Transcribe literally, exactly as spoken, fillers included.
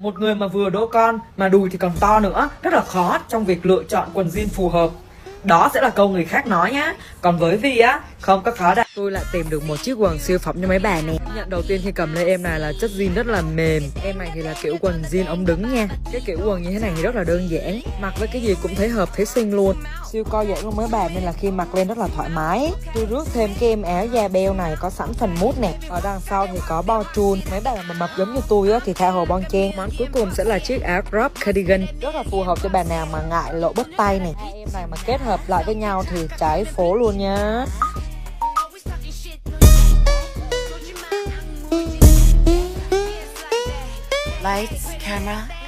Một người mà vừa đỗ con mà đùi thì còn to nữa rất là khó trong việc lựa chọn quần jean phù hợp. Đó sẽ là câu người khác nói nhá. Còn với Vi á, không có khó đâu. Tôi lại tìm được một chiếc quần siêu phẩm cho mấy bà nè. Nhận đầu tiên khi cầm lên em này là chất jean rất là mềm. Em này thì là kiểu quần jean ống đứng nha. Cái kiểu quần như thế này thì rất là đơn giản, mặc với cái gì cũng thấy hợp, thấy xinh luôn. Siêu co giãn luôn mấy bà, nên là khi mặc lên rất là thoải mái. Tôi rước thêm cái em áo da beo này có sẵn phần mút nè. Ở đằng sau thì có bo chun. Mấy bà mà mập giống như tôi á thì tha hồ bon chen. Món cuối cùng sẽ là chiếc áo crop cardigan, rất là phù hợp cho bà nào mà ngại lộ bắp tay này. Em này mà kết hợp lại với nhau thì trái phố luôn nha. Lights, camera.